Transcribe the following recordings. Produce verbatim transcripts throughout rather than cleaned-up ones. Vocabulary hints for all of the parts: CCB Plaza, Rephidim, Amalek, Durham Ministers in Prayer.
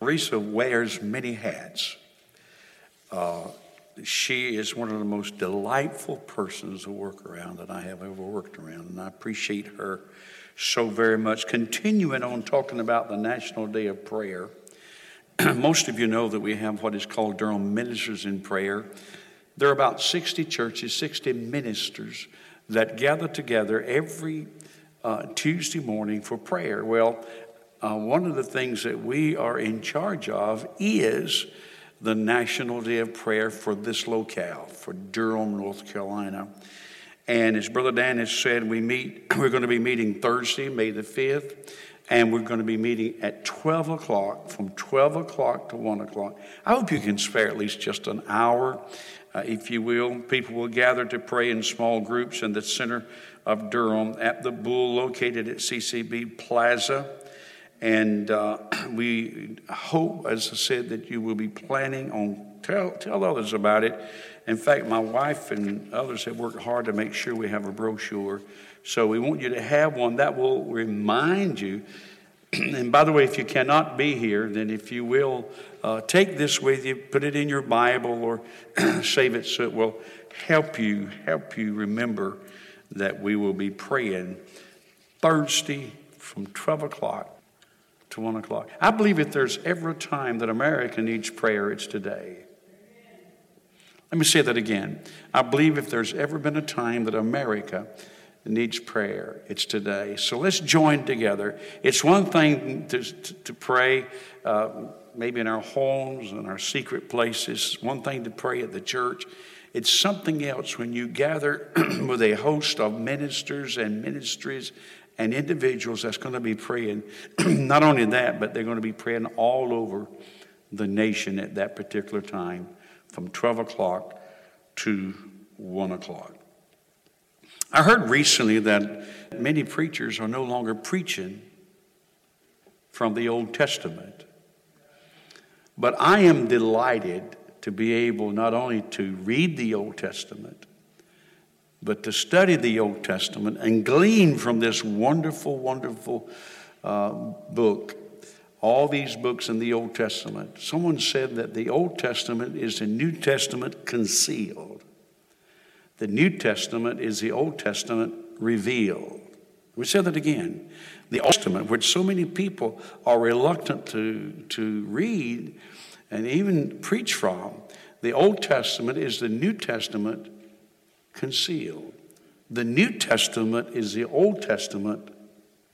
Risa wears many hats. Uh, she is one of the most delightful persons to work around that I have ever worked around, and I appreciate her so very much. Continuing on talking about the National Day of Prayer, most of you know that we have what is called Durham Ministers in Prayer. There are about sixty churches, sixty ministers that gather together every uh, Tuesday morning for prayer. Well, uh, one of the things that we are in charge of is the National Day of Prayer for this locale, for Durham, North Carolina. And as Brother Dan has said, we meet, we're going to be meeting Thursday, May the fifth, and we're going to be meeting at twelve o'clock, from twelve o'clock to one o'clock. I hope you can spare at least just an hour, uh, if you will. People will gather to pray in small groups in the center of Durham at the Bull, located at C C B Plaza. And uh, we hope, as I said, that you will be planning on, tell, tell others about it. In fact, my wife and others have worked hard to make sure we have a brochure. So we want you to have one that will remind you. And by the way, if you cannot be here, then if you will, uh, take this with you, put it in your Bible or save it so it will help you, help you remember that we will be praying Thursday from twelve o'clock. To one o'clock. I believe if there's ever a time that America needs prayer, it's today. Let me say that again. I believe if there's ever been a time that America needs prayer, it's today. So let's join together. It's one thing to, to, to pray uh, maybe in our homes and our secret places. One thing to pray at the church. It's something else when you gather with a host of ministers and ministries and individuals that's going to be praying. Not only that, but they're going to be praying all over the nation at that particular time from twelve o'clock to one o'clock. I heard recently that many preachers are no longer preaching from the Old Testament. But I am delighted to be able not only to read the Old Testament, but to study the Old Testament and glean from this wonderful, wonderful uh, book, all these books in the Old Testament. Someone said that the Old Testament is the New Testament concealed. The New Testament is the Old Testament revealed. We said that again. The Old Testament, which so many people are reluctant to, to read and even preach from, the Old Testament is the New Testament concealed. The New Testament is the Old Testament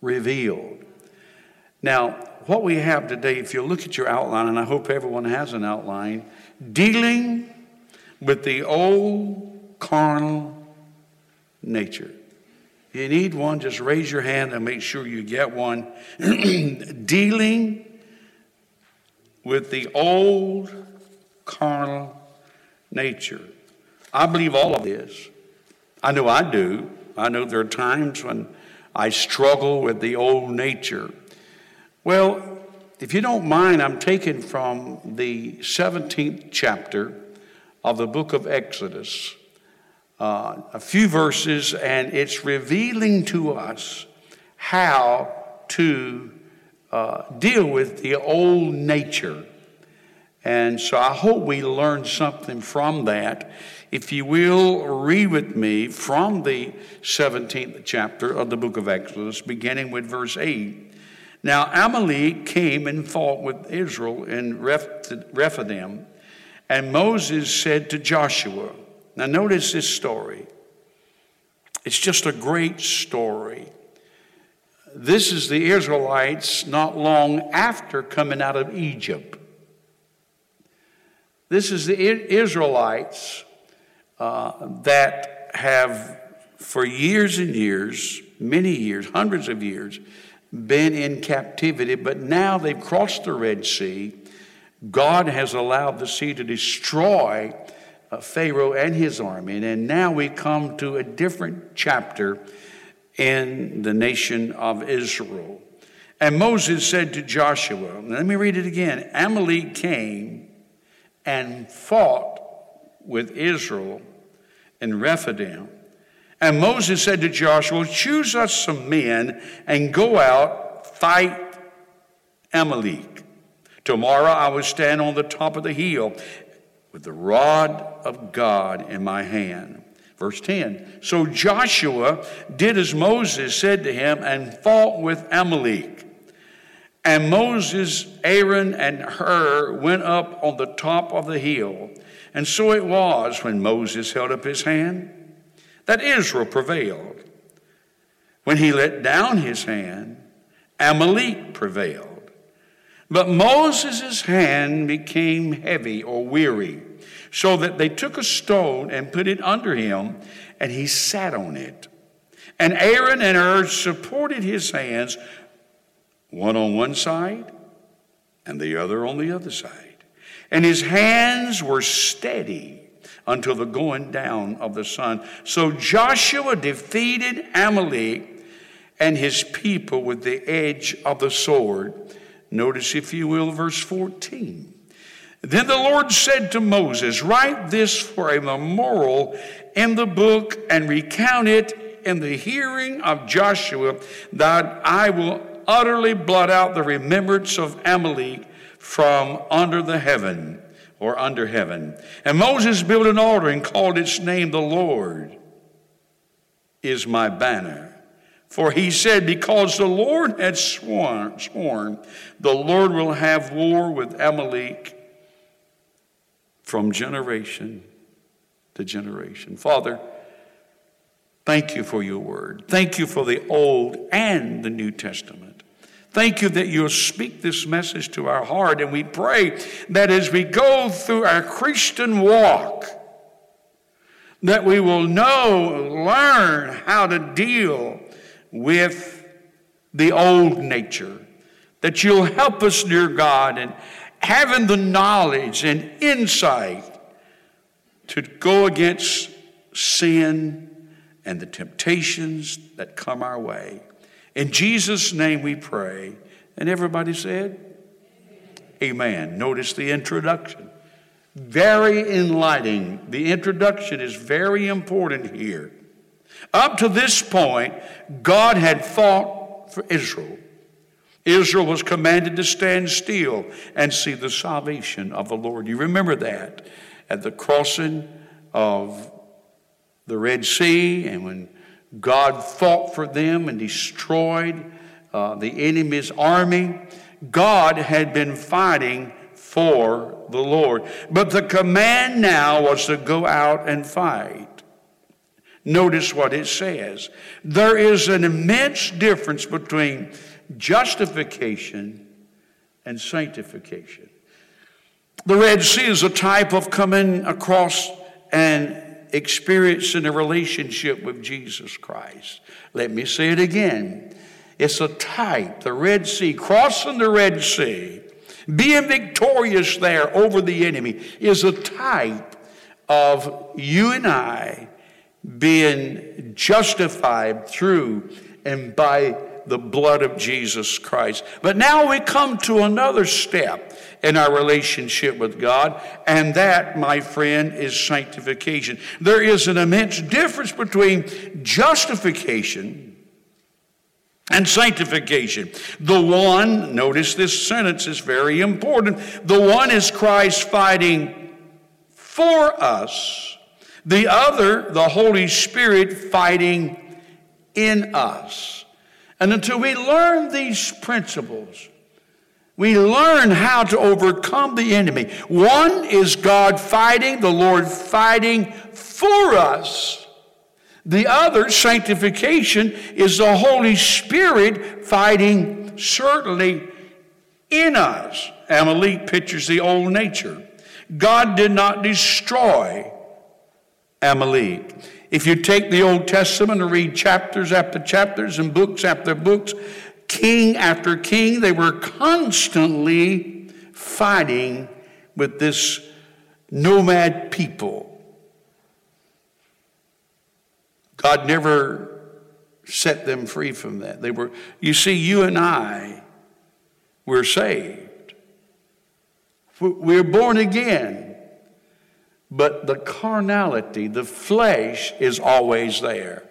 revealed. Now, what we have today, if you look at your outline, and I hope everyone has an outline, dealing with the old carnal nature. If you need one, just raise your hand and make sure you get one. Dealing with the old carnal nature. I believe all of this. I know I do. I know there are times when I struggle with the old nature. Well, if you don't mind, I'm taken from the seventeenth chapter of the book of Exodus, uh, a few verses, and it's revealing to us how to uh, deal with the old nature. And so I hope we learn something from that. If you will, read with me from the seventeenth chapter of the book of Exodus, beginning with verse eight. Now Amalek came and fought with Israel in Rephidim, and Moses said to Joshua, now notice this story. It's just a great story. This is the Israelites not long after coming out of Egypt. This is the Israelites uh, that have for years and years, many years, hundreds of years, been in captivity, but now they've crossed the Red Sea. God has allowed the sea to destroy uh, Pharaoh and his army, and, and now we come to a different chapter in the nation of Israel. And Moses said to Joshua, let me read it again, Amalek came and fought with Israel in Rephidim. And Moses said to Joshua, choose us some men and go out, fight Amalek. Tomorrow I will stand on the top of the hill with the rod of God in my hand. Verse ten, so Joshua did as Moses said to him and fought with Amalek. And Moses, Aaron, and Hur went up on the top of the hill. And so it was when Moses held up his hand that Israel prevailed. When he let down his hand, Amalek prevailed. But Moses' hand became heavy or weary, so that they took a stone and put it under him, and he sat on it. And Aaron and Hur supported his hands, one on one side and the other on the other side. And his hands were steady until the going down of the sun. So Joshua defeated Amalek and his people with the edge of the sword. Notice, if you will, verse fourteen. Then the Lord said to Moses, write this for a memorial in the book and recount it in the hearing of Joshua, that I will utterly blot out the remembrance of Amalek from under the heaven, or under heaven. And Moses built an altar and called its name, the Lord is my banner. For he said, because the Lord had sworn, sworn, the Lord will have war with Amalek from generation to generation. Father, thank you for your word. Thank you for the Old and the New Testament. Thank you that you'll speak this message to our heart, and we pray that as we go through our Christian walk, that we will know, learn how to deal with the old nature, that you'll help us, dear God, in having the knowledge and insight to go against sin and the temptations that come our way. In Jesus' name we pray. And everybody said, amen. Notice the introduction. Very enlightening. The introduction is very important here. Up to this point, God had fought for Israel. Israel was commanded to stand still and see the salvation of the Lord. You remember that at the crossing of the Red Sea, and when God fought for them and destroyed uh, the enemy's army. God had been fighting for the Lord. But the command now was to go out and fight. Notice what it says. There is an immense difference between justification and sanctification. The Red Sea is a type of coming across and experiencing a relationship with Jesus Christ. Let me say it again. It's a type, the Red Sea, crossing the Red Sea, being victorious there over the enemy, is a type of you and I being justified through and by the blood of Jesus Christ. But now we come to another step in our relationship with God, and that, my friend, is sanctification. There is an immense difference between justification and sanctification. The one, notice this sentence is very important, the one is Christ fighting for us, the other, the Holy Spirit fighting in us. And until we learn these principles, we learn how to overcome the enemy. One is God fighting, the Lord fighting for us. The other, sanctification, is the Holy Spirit fighting certainly in us. Amalek pictures the old nature. God did not destroy Amalek. If you take the Old Testament and read chapters after chapters and books after books, king after king, they were constantly fighting with this nomad people. God never set them free from that. They were, you see, you and I were saved. We were born again. But the carnality, the flesh, is always there.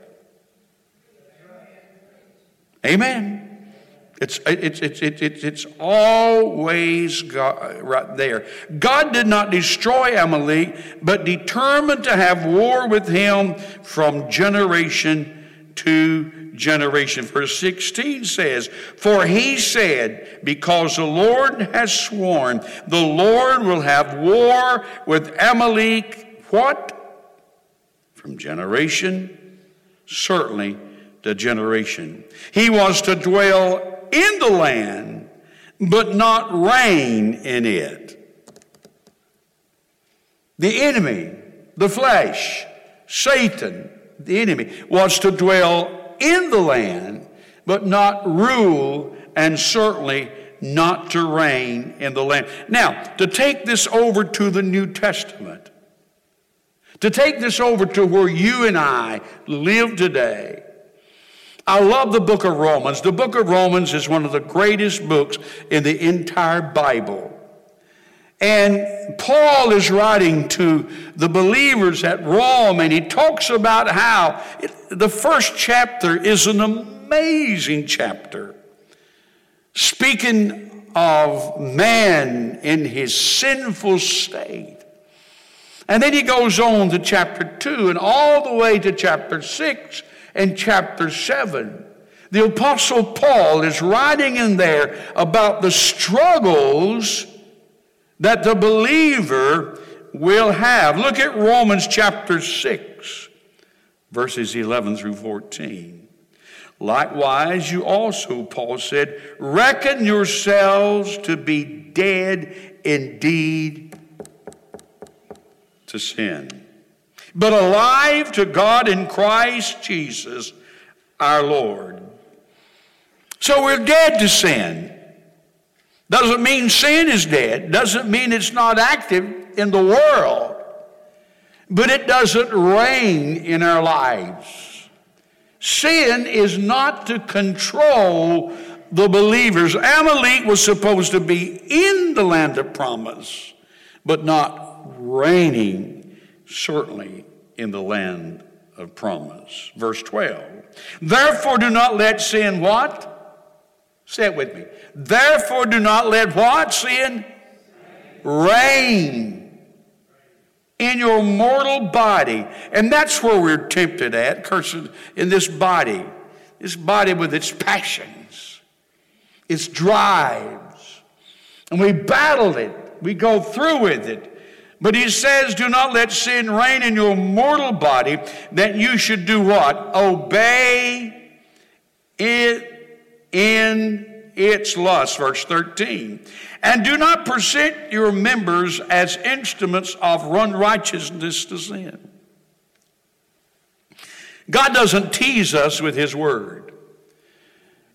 Amen. It's it's it's it's it's always God, right there. God did not destroy Amalek, but determined to have war with him from generation to generation. Verse sixteen says, "For he said, because the Lord has sworn, the Lord will have war with Amalek." What? From generation, certainly to generation. He was to dwell in the land, but not reign in it. The enemy, the flesh, Satan, the enemy, was to dwell in the land, but not rule, and certainly not to reign in the land. Now, to take this over to the New Testament, to take this over to where you and I live today, I love the book of Romans. The book of Romans is one of the greatest books in the entire Bible. And Paul is writing to the believers at Rome, and he talks about how it, the first chapter is an amazing chapter, speaking of man in his sinful state. And then he goes on to chapter two and all the way to chapter six. In chapter seven, the Apostle Paul is writing in there about the struggles that the believer will have. Look at Romans chapter six, verses eleven through fourteen. "Likewise, you also," Paul said, "reckon yourselves to be dead indeed to sin, but alive to God in Christ Jesus our Lord." So we're dead to sin. Doesn't mean sin is dead. Doesn't mean it's not active in the world. But it doesn't reign in our lives. Sin is not to control the believers. Amalek was supposed to be in the land of promise, but not reigning, certainly in the land of promise. Verse twelve, "Therefore do not let sin" what? Say it with me. "Therefore do not let" what? "Sin" reign in your mortal body. And that's where we're tempted at, cursed in this body. This body with its passions, its drives. And we battle it. We go through with it. But he says, "Do not let sin reign in your mortal body, that you should do" what? "Obey it in its lust." Verse thirteen. "And do not present your members as instruments of unrighteousness to sin." God doesn't tease us with his word.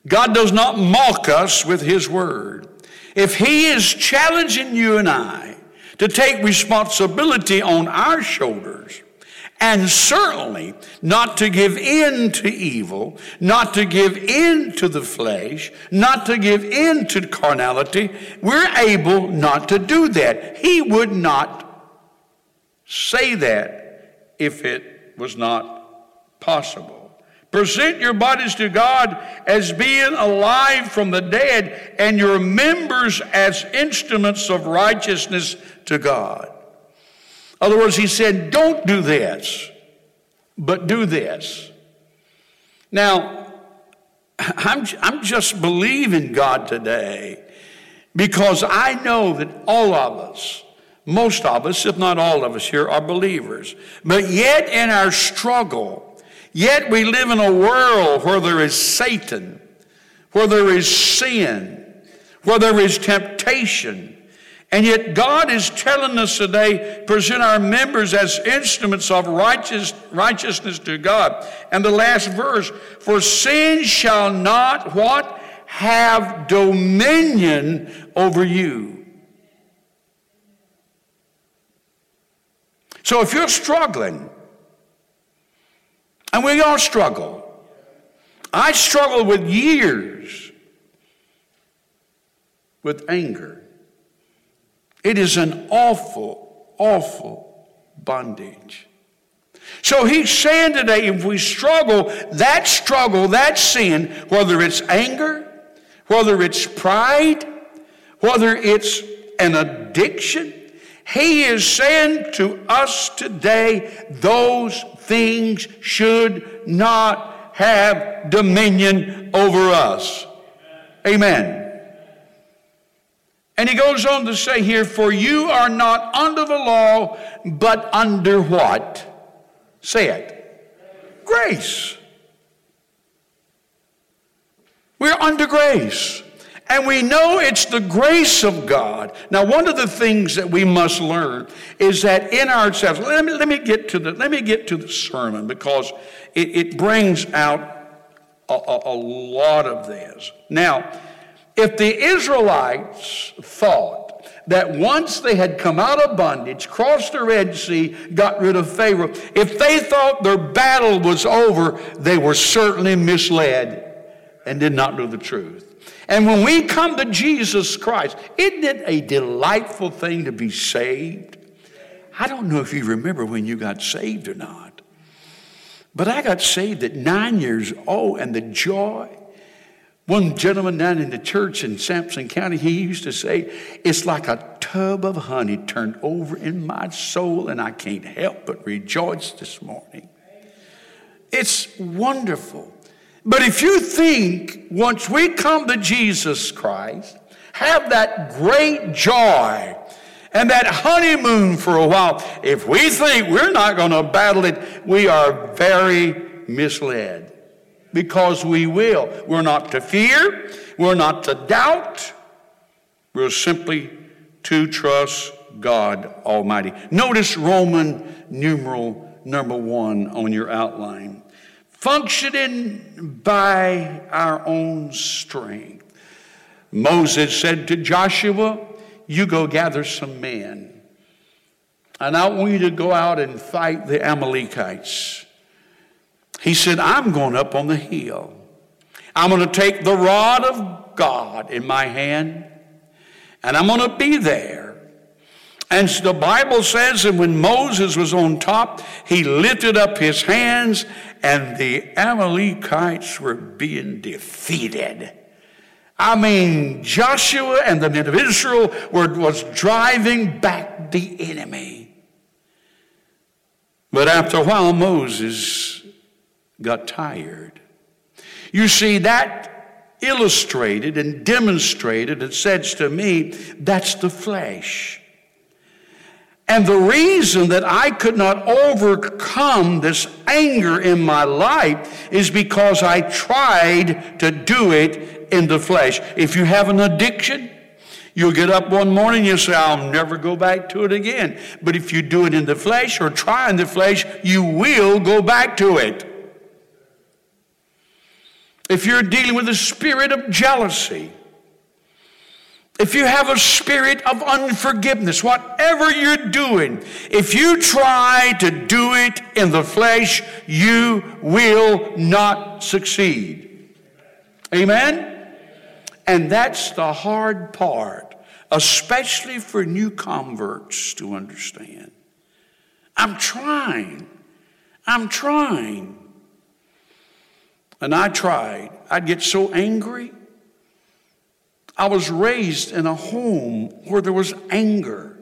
God does not mock us with his word. If he is challenging you and I to take responsibility on our shoulders, and certainly not to give in to evil, not to give in to the flesh, not to give in to carnality, we're able not to do that. He would not say that if it was not possible. "Present your bodies to God as being alive from the dead, and your members as instruments of righteousness to God." In other words, he said, don't do this, but do this. Now, I'm, I'm just believing God today, because I know that all of us, most of us, if not all of us here, are believers. But yet in our struggle, yet we live in a world where there is Satan, where there is sin, where there is temptation. And yet God is telling us today, present our members as instruments of righteous, righteousness to God. And the last verse, "For sin shall not" what? "Have dominion over you." So if you're struggling, and we all struggle. I struggled with years with anger. It is an awful, awful bondage. So he's saying today, if we struggle, that struggle, that sin, whether it's anger, whether it's pride, whether it's an addiction. He is saying to us today, those things should not have dominion over us. Amen. Amen. And he goes on to say here, for you are not under the law, but under what? Say it. Grace. We're under grace. And we know it's the grace of God. Now, one of the things that we must learn is that in ourselves, let me, let me, get, to the, let me get to the sermon because it, it brings out a, a, a lot of this. Now, if the Israelites thought that once they had come out of bondage, crossed the Red Sea, got rid of Pharaoh, if they thought their battle was over, they were certainly misled and did not know the truth. And when we come to Jesus Christ, isn't it a delightful thing to be saved? I don't know if you remember when you got saved or not, but I got saved at nine years old, and the joy. One gentleman down in the church in Sampson County, he used to say, it's like a tub of honey turned over in my soul, and I can't help but rejoice this morning. It's wonderful. But if you think once we come to Jesus Christ, have that great joy and that honeymoon for a while, if we think we're not going to battle it, we are very misled because we will. We're not to fear. We're not to doubt. We're simply to trust God Almighty. Notice Roman numeral number one on your outline. Functioning by our own strength. Moses said to Joshua, you go gather some men. And I want you to go out and fight the Amalekites. He said, I'm going up on the hill. I'm going to take the rod of God in my hand. And I'm going to be there. And the Bible says that when Moses was on top, he lifted up his hands and the Amalekites were being defeated. I mean, Joshua and the men of Israel were, was driving back the enemy. But after a while, Moses got tired. You see, that illustrated and demonstrated, it says to me, that's the flesh. And the reason that I could not overcome this anger in my life is because I tried to do it in the flesh. If you have an addiction, you'll get up one morning, you'll say, I'll never go back to it again. But if you do it in the flesh or try in the flesh, you will go back to it. If you're dealing with a spirit of jealousy, if you have a spirit of unforgiveness, whatever you're doing, if you try to do it in the flesh, you will not succeed. Amen? And that's the hard part, especially for new converts to understand. I'm trying. I'm trying. And I tried. I'd get so angry. I was raised in a home where there was anger.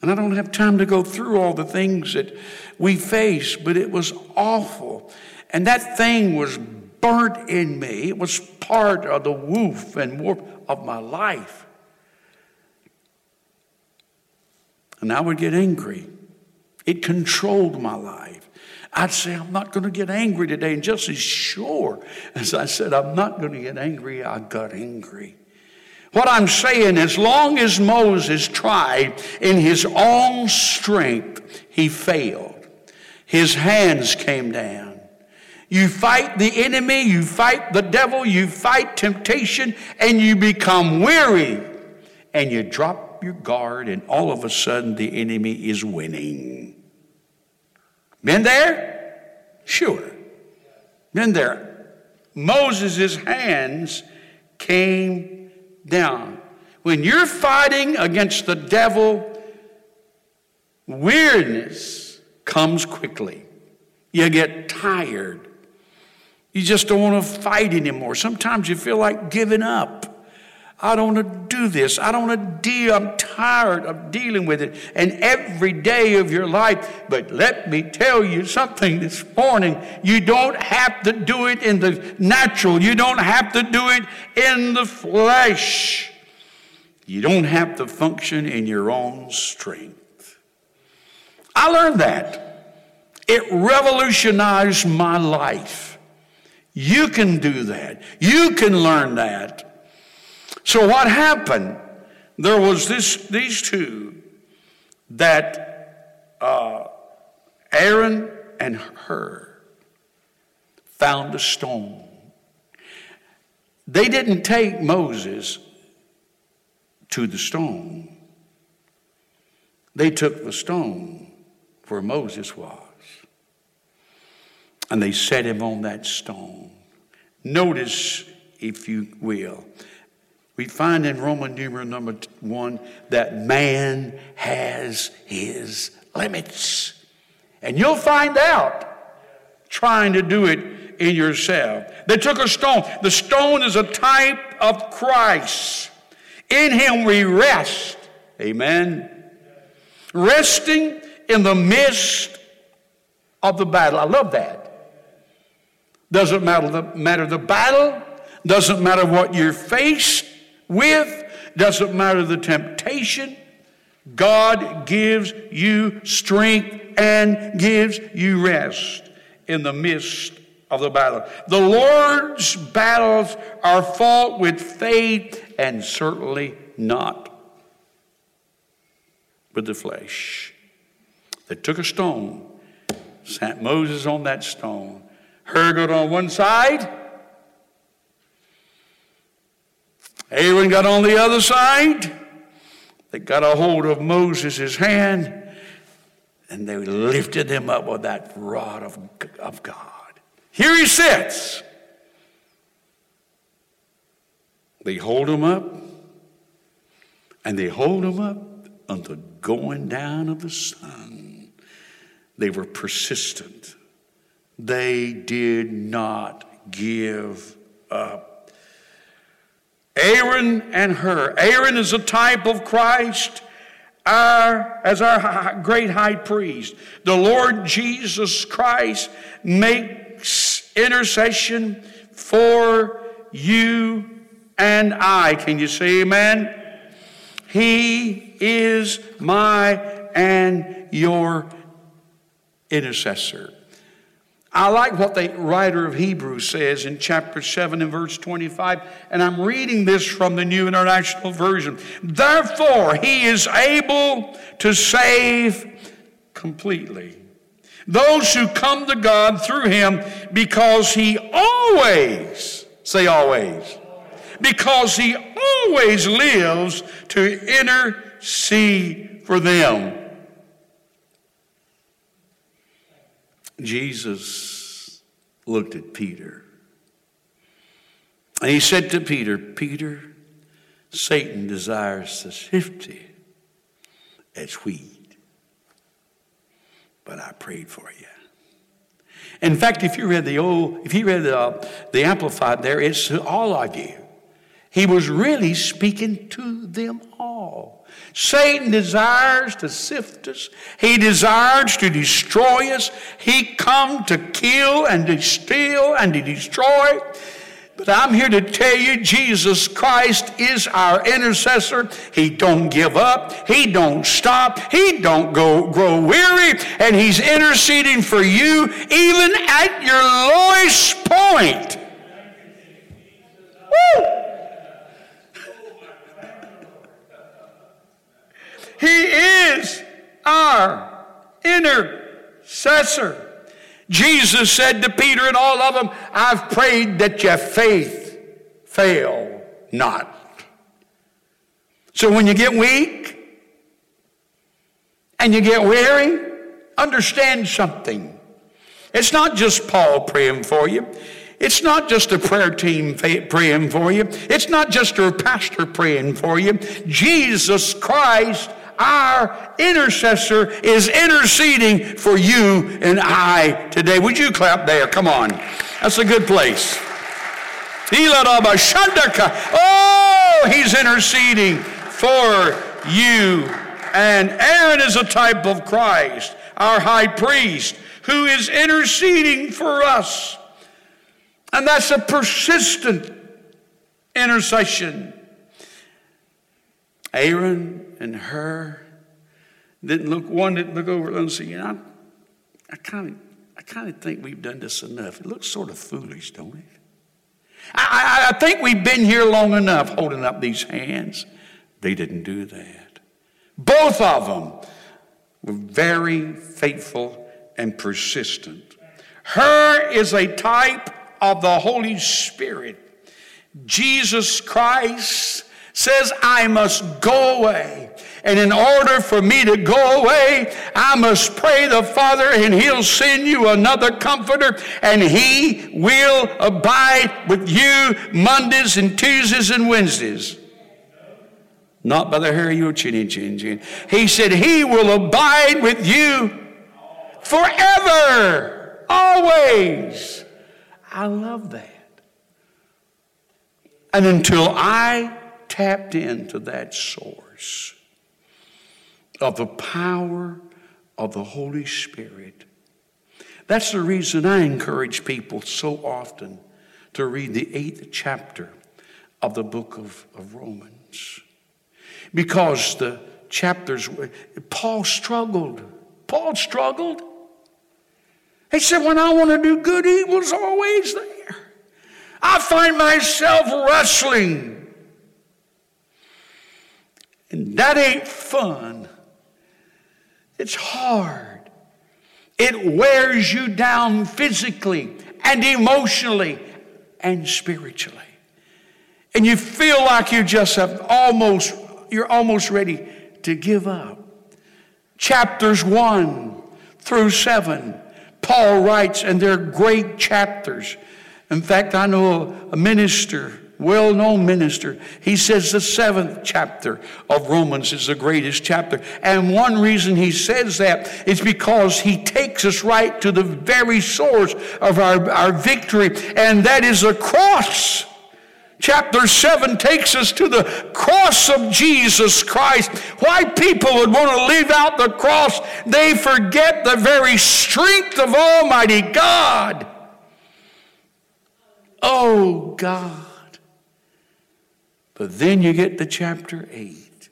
And I don't have time to go through all the things that we face, but it was awful. And that thing was burnt in me. It was part of the woof and warp of my life. And I would get angry. It controlled my life. I'd say, I'm not going to get angry today. And just as sure as I said, I'm not going to get angry, I got angry. What I'm saying, as long as Moses tried in his own strength, he failed. His hands came down. You fight the enemy, you fight the devil, you fight temptation, and you become weary. And you drop your guard, and all of a sudden the enemy is winning. Been there? Sure. Been there. Moses' hands came down. When you're fighting against the devil, weariness comes quickly. You get tired. You just don't want to fight anymore. Sometimes you feel like giving up. I don't want to do this. I don't want to deal. I'm tired of dealing with it. And every day of your life. But let me tell you something this morning. You don't have to do it in the natural. You don't have to do it in the flesh. You don't have to function in your own strength. I learned that. It revolutionized my life. You can do that. You can learn that. So what happened? There was this, these two that uh, Aaron and Hur found a stone. They didn't take Moses to the stone. They took the stone where Moses was. And they set him on that stone. Notice, if you will, we find in Roman numeral number one that man has his limits. And you'll find out trying to do it in yourself. They took a stone. The stone is a type of Christ. In him we rest. Amen. Resting in the midst of the battle. I love that. Doesn't matter the, matter the battle. Doesn't matter what you're faced with, doesn't matter the temptation, God gives you strength and gives you rest in the midst of the battle. The Lord's battles are fought with faith and certainly not with the flesh. They took a stone, sent Moses on that stone, Hur got on one side, Aaron got on the other side. They got a hold of Moses' hand, and they lifted him up with that rod of, of God. Here he sits. They hold him up, and they hold him up until going down of the sun. They were persistent. They did not give up. Aaron and Hur. Aaron is a type of Christ our, as our great high priest. The Lord Jesus Christ makes intercession for you and I. Can you say amen? He is my and your intercessor. I like what the writer of Hebrews says in chapter seven and verse twenty-five, and I'm reading this from the New International Version. Therefore, he is able to save completely those who come to God through him, because he always, say always, because he always lives to intercede for them. Jesus looked at Peter, and he said to Peter, Peter, Satan desires to sift you as wheat, but I prayed for you. In fact, if you read the old, if you read the, the Amplified there, it's to all of you. He was really speaking to them all. Satan desires to sift us. He desires to destroy us. He come to kill and to steal and to destroy. But I'm here to tell you, Jesus Christ is our intercessor. He don't give up. He don't stop. He don't go, grow weary. And he's interceding for you even at your lowest point. Woo! He is our intercessor. Jesus said to Peter and all of them, I've prayed that your faith fail not. So when you get weak and you get weary, understand something. It's not just Paul praying for you. It's not just a prayer team praying for you. It's not just a pastor praying for you. Jesus Christ our intercessor is interceding for you and I today. Would you clap there? Come on. That's a good place. Oh, he's interceding for you. And Aaron is a type of Christ, our high priest, who is interceding for us. And that's a persistent intercession. Aaron and her didn't look, one didn't look over and say, you know, I kind of I kind of think we've done this enough. It looks sort of foolish, don't it? I, I, I think we've been here long enough holding up these hands. They didn't do that. Both of them were very faithful and persistent. Her is a type of the Holy Spirit. Jesus Christ says, I must go away. And in order for me to go away, I must pray the Father, and he'll send you another comforter, and he will abide with you Mondays and Tuesdays and Wednesdays. Not by the hair of your chinny chin chin. He said, he will abide with you forever, always. I love that. And until I tapped into that source of the power of the Holy Spirit. That's the reason I encourage people so often to read the eighth chapter of the book of, of Romans. Because the chapters, Paul struggled. Paul struggled. He said, when I want to do good, evil's always there. I find myself wrestling. And that ain't fun. It's hard. It wears you down physically and emotionally and spiritually. And you feel like you just have almost, you're almost ready to give up. Chapters one through seven, Paul writes, and they're great chapters. In fact, I know a minister, well-known minister. He says the seventh chapter of Romans is the greatest chapter. And one reason he says that is because he takes us right to the very source of our, our victory, and that is the cross. Chapter seven takes us to the cross of Jesus Christ. Why people would want to leave out the cross, they forget the very strength of Almighty God. Oh, God. But then you get to chapter eight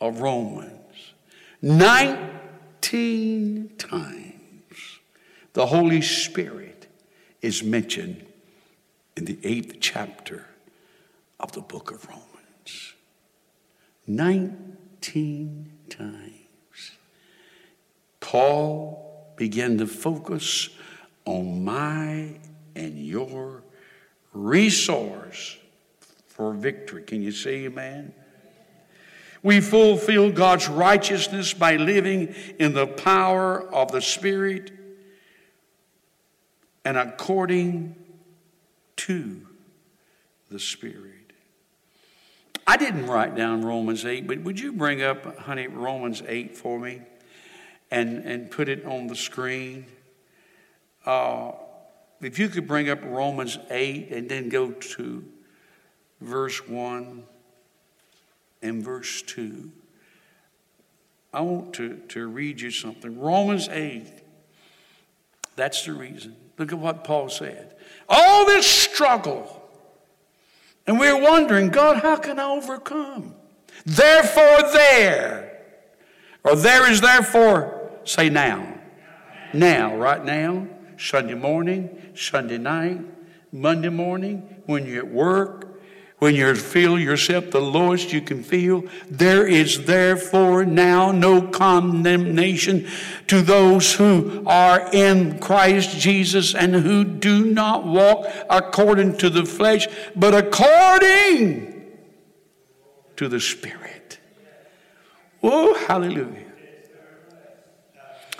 of Romans. Nineteen times the Holy Spirit is mentioned in the eighth chapter of the book of Romans. Nineteen times. Paul began to focus on my and your resource for victory. Can you say amen? We fulfill God's righteousness by living in the power of the Spirit and according to the Spirit. I didn't write down Romans eight, but would you bring up, honey, Romans eight for me and, and put it on the screen? Uh, if you could bring up Romans eight and then go to verse one and verse two. I want to, to read you something. Romans eight, that's the reason. Look at what Paul said. All this struggle, and we're wondering, God, how can I overcome? Therefore there, or there is therefore, say now. Now, right now, Sunday morning, Sunday night, Monday morning, when you're at work, when you feel yourself the lowest you can feel, there is therefore now no condemnation to those who are in Christ Jesus and who do not walk according to the flesh, but according to the Spirit. Oh, hallelujah.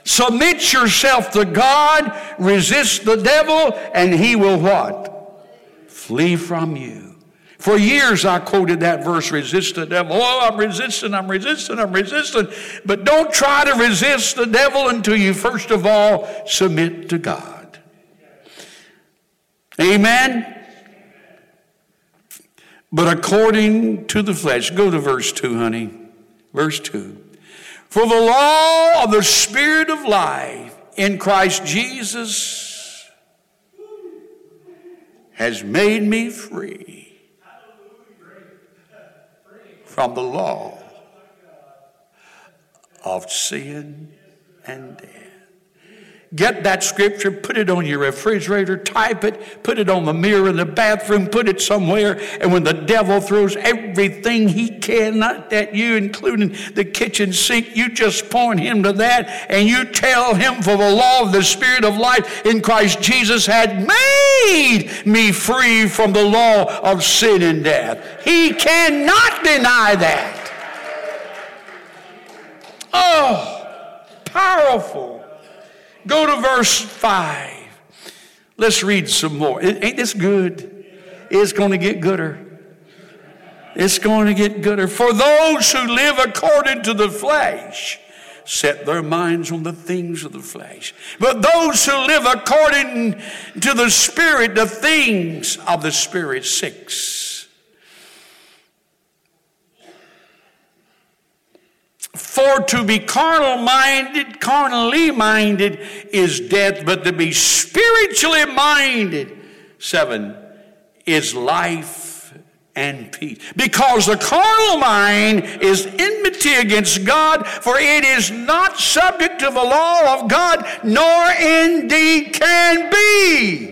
Submit yourself to God, resist the devil, and he will what? Flee from you. For years I quoted that verse, resist the devil. Oh, I'm resisting, I'm resisting, I'm resisting. But don't try to resist the devil until you, first of all, submit to God. Amen? But according to the flesh, go to verse two, honey. Verse two. For the law of the Spirit of life in Christ Jesus has made me free from the law of sin and death. Get that scripture, put it on your refrigerator, type it, put it on the mirror in the bathroom, put it somewhere, and when the devil throws everything he can at you, including the kitchen sink, you just point him to that, and you tell him, for the law of the Spirit of life in Christ Jesus had made me free from the law of sin and death. He cannot deny that. Oh, powerful. Go to verse five. Let's read some more. Ain't this good? It's going to get gooder. It's going to get gooder. For those who live according to the flesh set their minds on the things of the flesh. But those who live according to the Spirit, the things of the Spirit. Six. For to be carnal-minded, carnally minded is death, but to be spiritually minded, seven, is life and peace. Because the carnal mind is enmity against God, for it is not subject to the law of God, nor indeed can be.